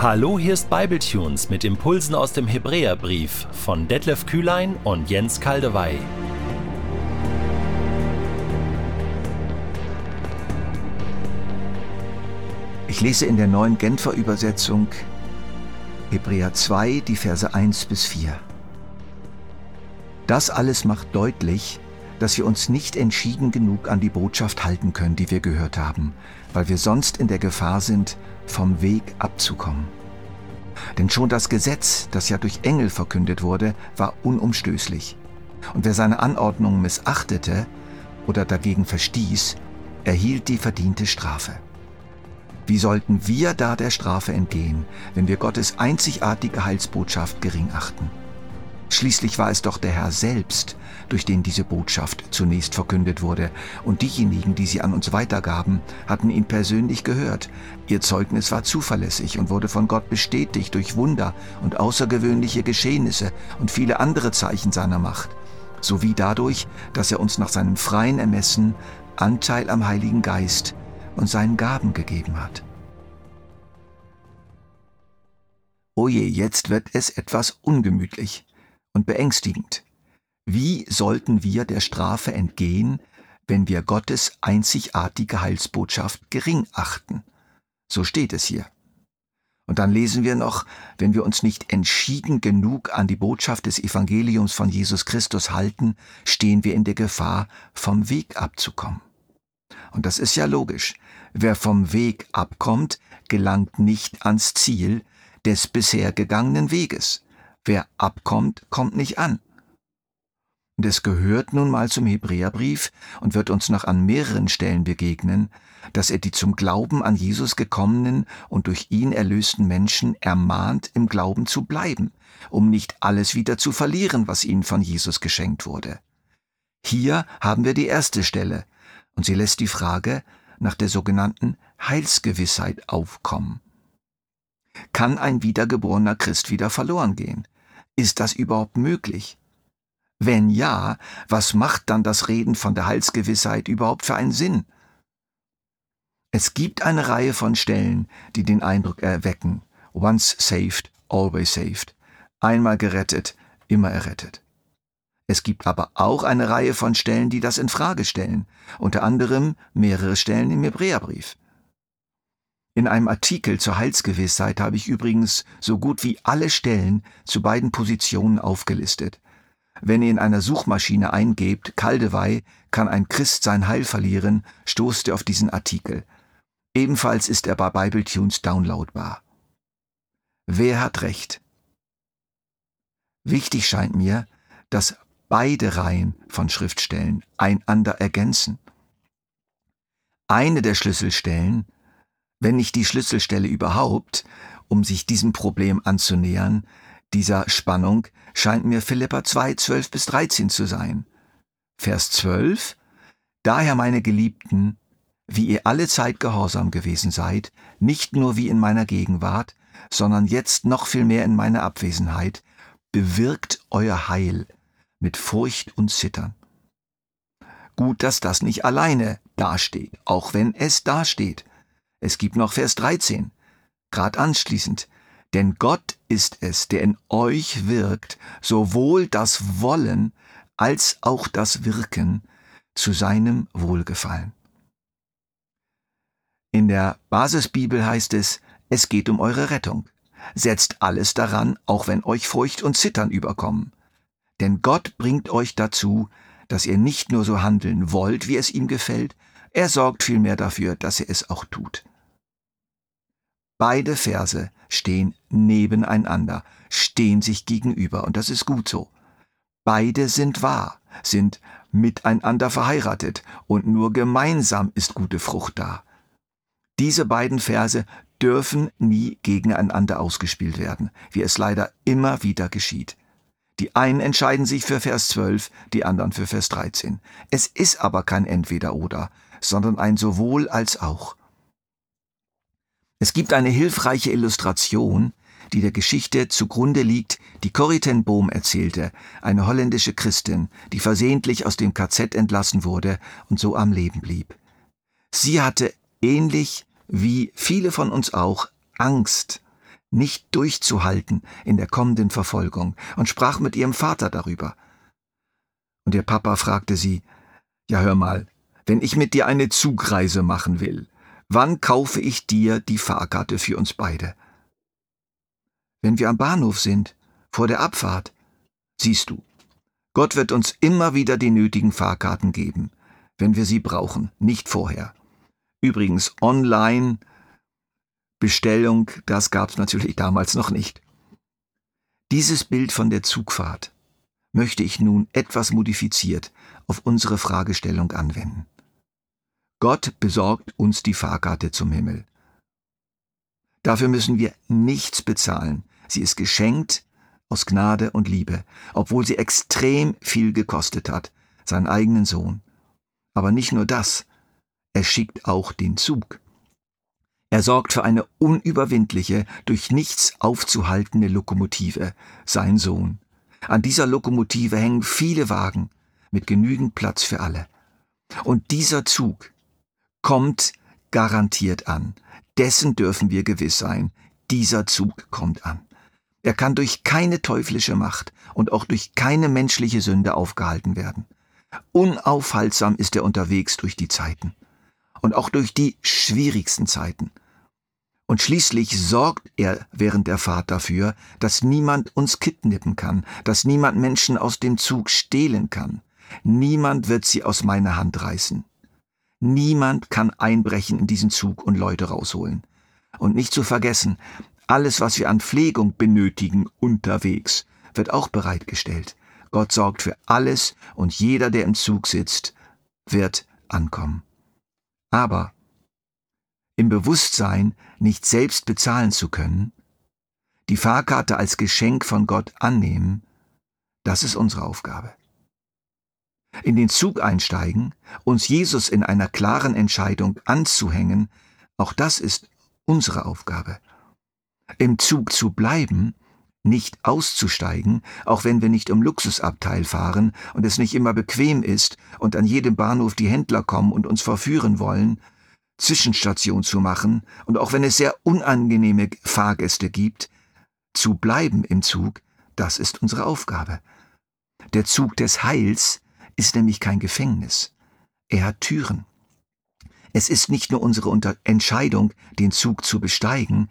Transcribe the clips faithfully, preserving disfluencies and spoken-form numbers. Hallo, hier ist BibleTunes mit Impulsen aus dem Hebräerbrief von Detlef Kühlein und Jens Kaldewey. Ich lese in der neuen Genfer Übersetzung Hebräer zwei, die Verse eins bis vier. Das alles macht deutlich, dass wir uns nicht entschieden genug an die Botschaft halten können, die wir gehört haben, weil wir sonst in der Gefahr sind, vom Weg abzukommen. Denn schon das Gesetz, das ja durch Engel verkündet wurde, war unumstößlich. Und wer seine Anordnungen missachtete oder dagegen verstieß, erhielt die verdiente Strafe. Wie sollten wir da der Strafe entgehen, wenn wir Gottes einzigartige Heilsbotschaft gering achten? Schließlich war es doch der Herr selbst, durch den diese Botschaft zunächst verkündet wurde, und diejenigen, die sie an uns weitergaben, hatten ihn persönlich gehört. Ihr Zeugnis war zuverlässig und wurde von Gott bestätigt durch Wunder und außergewöhnliche Geschehnisse und viele andere Zeichen seiner Macht, sowie dadurch, dass er uns nach seinem freien Ermessen Anteil am Heiligen Geist und seinen Gaben gegeben hat. Oje, jetzt wird es etwas ungemütlich und beängstigend. Wie sollten wir der Strafe entgehen, wenn wir Gottes einzigartige Heilsbotschaft gering achten? So steht es hier. Und dann lesen wir noch, wenn wir uns nicht entschieden genug an die Botschaft des Evangeliums von Jesus Christus halten, stehen wir in der Gefahr, vom Weg abzukommen. Und das ist ja logisch. Wer vom Weg abkommt, gelangt nicht ans Ziel des bisher gegangenen Weges. Wer abkommt, kommt nicht an. Das gehört nun mal zum Hebräerbrief und wird uns noch an mehreren Stellen begegnen, dass er die zum Glauben an Jesus gekommenen und durch ihn erlösten Menschen ermahnt, im Glauben zu bleiben, um nicht alles wieder zu verlieren, was ihnen von Jesus geschenkt wurde. Hier haben wir die erste Stelle, und sie lässt die Frage nach der sogenannten Heilsgewissheit aufkommen. Kann ein wiedergeborener Christ wieder verloren gehen? Ist das überhaupt möglich? Wenn ja, was macht dann das Reden von der Heilsgewissheit überhaupt für einen Sinn? Es gibt eine Reihe von Stellen, die den Eindruck erwecken: Once saved, always saved. Einmal gerettet, immer errettet. Es gibt aber auch eine Reihe von Stellen, die das in Frage stellen, unter anderem mehrere Stellen im Hebräerbrief. In einem Artikel zur Heilsgewissheit habe ich übrigens so gut wie alle Stellen zu beiden Positionen aufgelistet. Wenn ihr in einer Suchmaschine eingebt, Kaldewey, kann ein Christ sein Heil verlieren, stoßt ihr auf diesen Artikel. Ebenfalls ist er bei BibleTunes downloadbar. Wer hat recht? Wichtig scheint mir, dass beide Reihen von Schriftstellen einander ergänzen. Eine der Schlüsselstellen, wenn nicht die Schlüsselstelle überhaupt, um sich diesem Problem anzunähern, dieser Spannung, scheint mir Philipper zwei, zwölf bis dreizehn zu sein. Vers zwölf: Daher, meine Geliebten, wie ihr alle Zeit gehorsam gewesen seid, nicht nur wie in meiner Gegenwart, sondern jetzt noch viel mehr in meiner Abwesenheit, bewirkt euer Heil mit Furcht und Zittern. Gut, dass das nicht alleine dasteht, auch wenn es dasteht. Es gibt noch Vers dreizehn, grad anschließend: Denn Gott ist es, der in euch wirkt, sowohl das Wollen als auch das Wirken zu seinem Wohlgefallen. In der Basisbibel heißt es, es geht um eure Rettung. Setzt alles daran, auch wenn euch Furcht und Zittern überkommen. Denn Gott bringt euch dazu, dass ihr nicht nur so handeln wollt, wie es ihm gefällt, er sorgt vielmehr dafür, dass er es auch tut. Beide Verse stehen nebeneinander, stehen sich gegenüber, und das ist gut so. Beide sind wahr, sind miteinander verheiratet, und nur gemeinsam ist gute Frucht da. Diese beiden Verse dürfen nie gegeneinander ausgespielt werden, wie es leider immer wieder geschieht. Die einen entscheiden sich für Vers zwölf, die anderen für Vers dreizehn. Es ist aber kein Entweder-Oder, sondern ein sowohl als auch. Es gibt eine hilfreiche Illustration, die der Geschichte zugrunde liegt, die Corrie ten Boom erzählte, eine holländische Christin, die versehentlich aus dem K Z entlassen wurde und so am Leben blieb. Sie hatte, ähnlich wie viele von uns auch, Angst, nicht durchzuhalten in der kommenden Verfolgung und sprach mit ihrem Vater darüber. Und ihr Papa fragte sie, »Ja, hör mal, wenn ich mit dir eine Zugreise machen will, wann kaufe ich dir die Fahrkarte für uns beide?« »Wenn wir am Bahnhof sind, vor der Abfahrt, siehst du, Gott wird uns immer wieder die nötigen Fahrkarten geben, wenn wir sie brauchen, nicht vorher. Übrigens, online, Bestellung, das gab's natürlich damals noch nicht. Dieses Bild von der Zugfahrt möchte ich nun etwas modifiziert auf unsere Fragestellung anwenden. Gott besorgt uns die Fahrkarte zum Himmel. Dafür müssen wir nichts bezahlen. Sie ist geschenkt aus Gnade und Liebe, obwohl sie extrem viel gekostet hat, seinen eigenen Sohn. Aber nicht nur das, er schickt auch den Zug. Er sorgt für eine unüberwindliche, durch nichts aufzuhaltende Lokomotive, sein Sohn. An dieser Lokomotive hängen viele Wagen mit genügend Platz für alle. Und dieser Zug kommt garantiert an. Dessen dürfen wir gewiss sein. Dieser Zug kommt an. Er kann durch keine teuflische Macht und auch durch keine menschliche Sünde aufgehalten werden. Unaufhaltsam ist er unterwegs durch die Zeiten. Und auch durch die schwierigsten Zeiten. Und schließlich sorgt er während der Fahrt dafür, dass niemand uns kidnappen kann, dass niemand Menschen aus dem Zug stehlen kann. Niemand wird sie aus meiner Hand reißen. Niemand kann einbrechen in diesen Zug und Leute rausholen. Und nicht zu vergessen, alles, was wir an Pflegung benötigen unterwegs, wird auch bereitgestellt. Gott sorgt für alles und jeder, der im Zug sitzt, wird ankommen. Aber im Bewusstsein, nicht selbst bezahlen zu können, die Fahrkarte als Geschenk von Gott annehmen, das ist unsere Aufgabe. In den Zug einsteigen, uns Jesus in einer klaren Entscheidung anzuhängen, auch das ist unsere Aufgabe. Im Zug zu bleiben, nicht auszusteigen, auch wenn wir nicht im Luxusabteil fahren und es nicht immer bequem ist und an jedem Bahnhof die Händler kommen und uns verführen wollen, Zwischenstation zu machen und auch wenn es sehr unangenehme Fahrgäste gibt, zu bleiben im Zug, das ist unsere Aufgabe. Der Zug des Heils ist nämlich kein Gefängnis. Er hat Türen. Es ist nicht nur unsere Entscheidung, den Zug zu besteigen,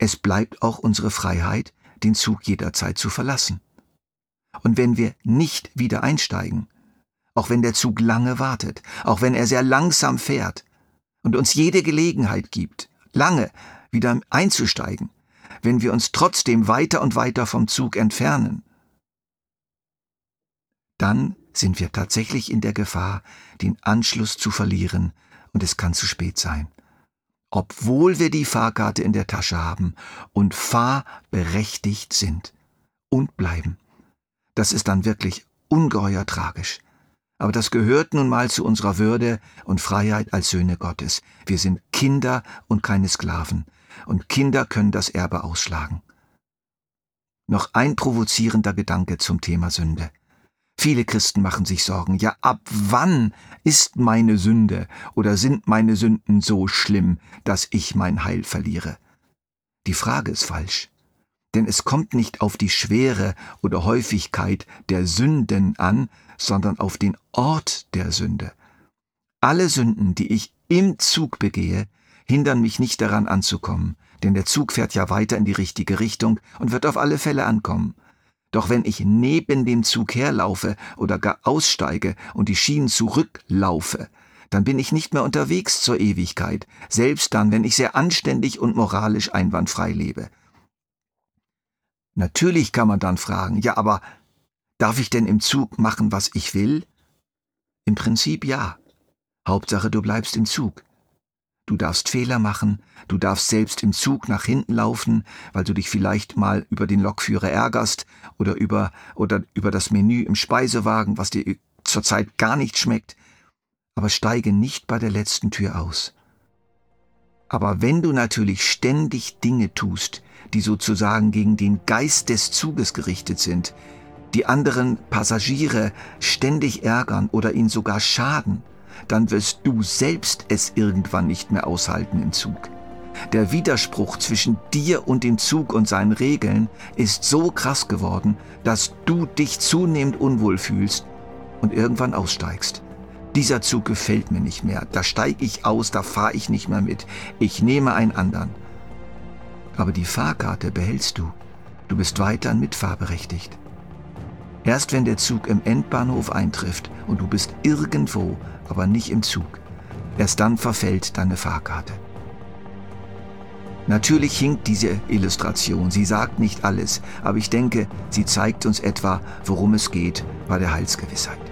es bleibt auch unsere Freiheit, den Zug jederzeit zu verlassen. Und wenn wir nicht wieder einsteigen, auch wenn der Zug lange wartet, auch wenn er sehr langsam fährt und uns jede Gelegenheit gibt, lange wieder einzusteigen, wenn wir uns trotzdem weiter und weiter vom Zug entfernen, dann sind wir tatsächlich in der Gefahr, den Anschluss zu verlieren und es kann zu spät sein. Obwohl wir die Fahrkarte in der Tasche haben und fahrberechtigt sind und bleiben. Das ist dann wirklich ungeheuer tragisch. Aber das gehört nun mal zu unserer Würde und Freiheit als Söhne Gottes. Wir sind Kinder und keine Sklaven. Und Kinder können das Erbe ausschlagen. Noch ein provozierender Gedanke zum Thema Sünde. Viele Christen machen sich Sorgen. Ja, ab wann ist meine Sünde oder sind meine Sünden so schlimm, dass ich mein Heil verliere? Die Frage ist falsch. Denn es kommt nicht auf die Schwere oder Häufigkeit der Sünden an, sondern auf den Ort der Sünde. Alle Sünden, die ich im Zug begehe, hindern mich nicht daran anzukommen, denn der Zug fährt ja weiter in die richtige Richtung und wird auf alle Fälle ankommen. Doch wenn ich neben dem Zug herlaufe oder gar aussteige und die Schienen zurücklaufe, dann bin ich nicht mehr unterwegs zur Ewigkeit, selbst dann, wenn ich sehr anständig und moralisch einwandfrei lebe. Natürlich kann man dann fragen, ja, aber darf ich denn im Zug machen, was ich will? Im Prinzip ja. Hauptsache, du bleibst im Zug. Du darfst Fehler machen, du darfst selbst im Zug nach hinten laufen, weil du dich vielleicht mal über den Lokführer ärgerst oder über, oder über das Menü im Speisewagen, was dir zurzeit gar nicht schmeckt. Aber steige nicht bei der letzten Tür aus. Aber wenn du natürlich ständig Dinge tust, die sozusagen gegen den Geist des Zuges gerichtet sind, die anderen Passagiere ständig ärgern oder ihnen sogar schaden, dann wirst du selbst es irgendwann nicht mehr aushalten im Zug. Der Widerspruch zwischen dir und dem Zug und seinen Regeln ist so krass geworden, dass du dich zunehmend unwohl fühlst und irgendwann aussteigst. Dieser Zug gefällt mir nicht mehr, da steige ich aus, da fahre ich nicht mehr mit, ich nehme einen anderen. Aber die Fahrkarte behältst du, du bist weiterhin mitfahrberechtigt. Erst wenn der Zug im Endbahnhof eintrifft und du bist irgendwo, aber nicht im Zug, erst dann verfällt deine Fahrkarte. Natürlich hinkt diese Illustration, sie sagt nicht alles, aber ich denke, sie zeigt uns etwa, worum es geht bei der Heilsgewissheit.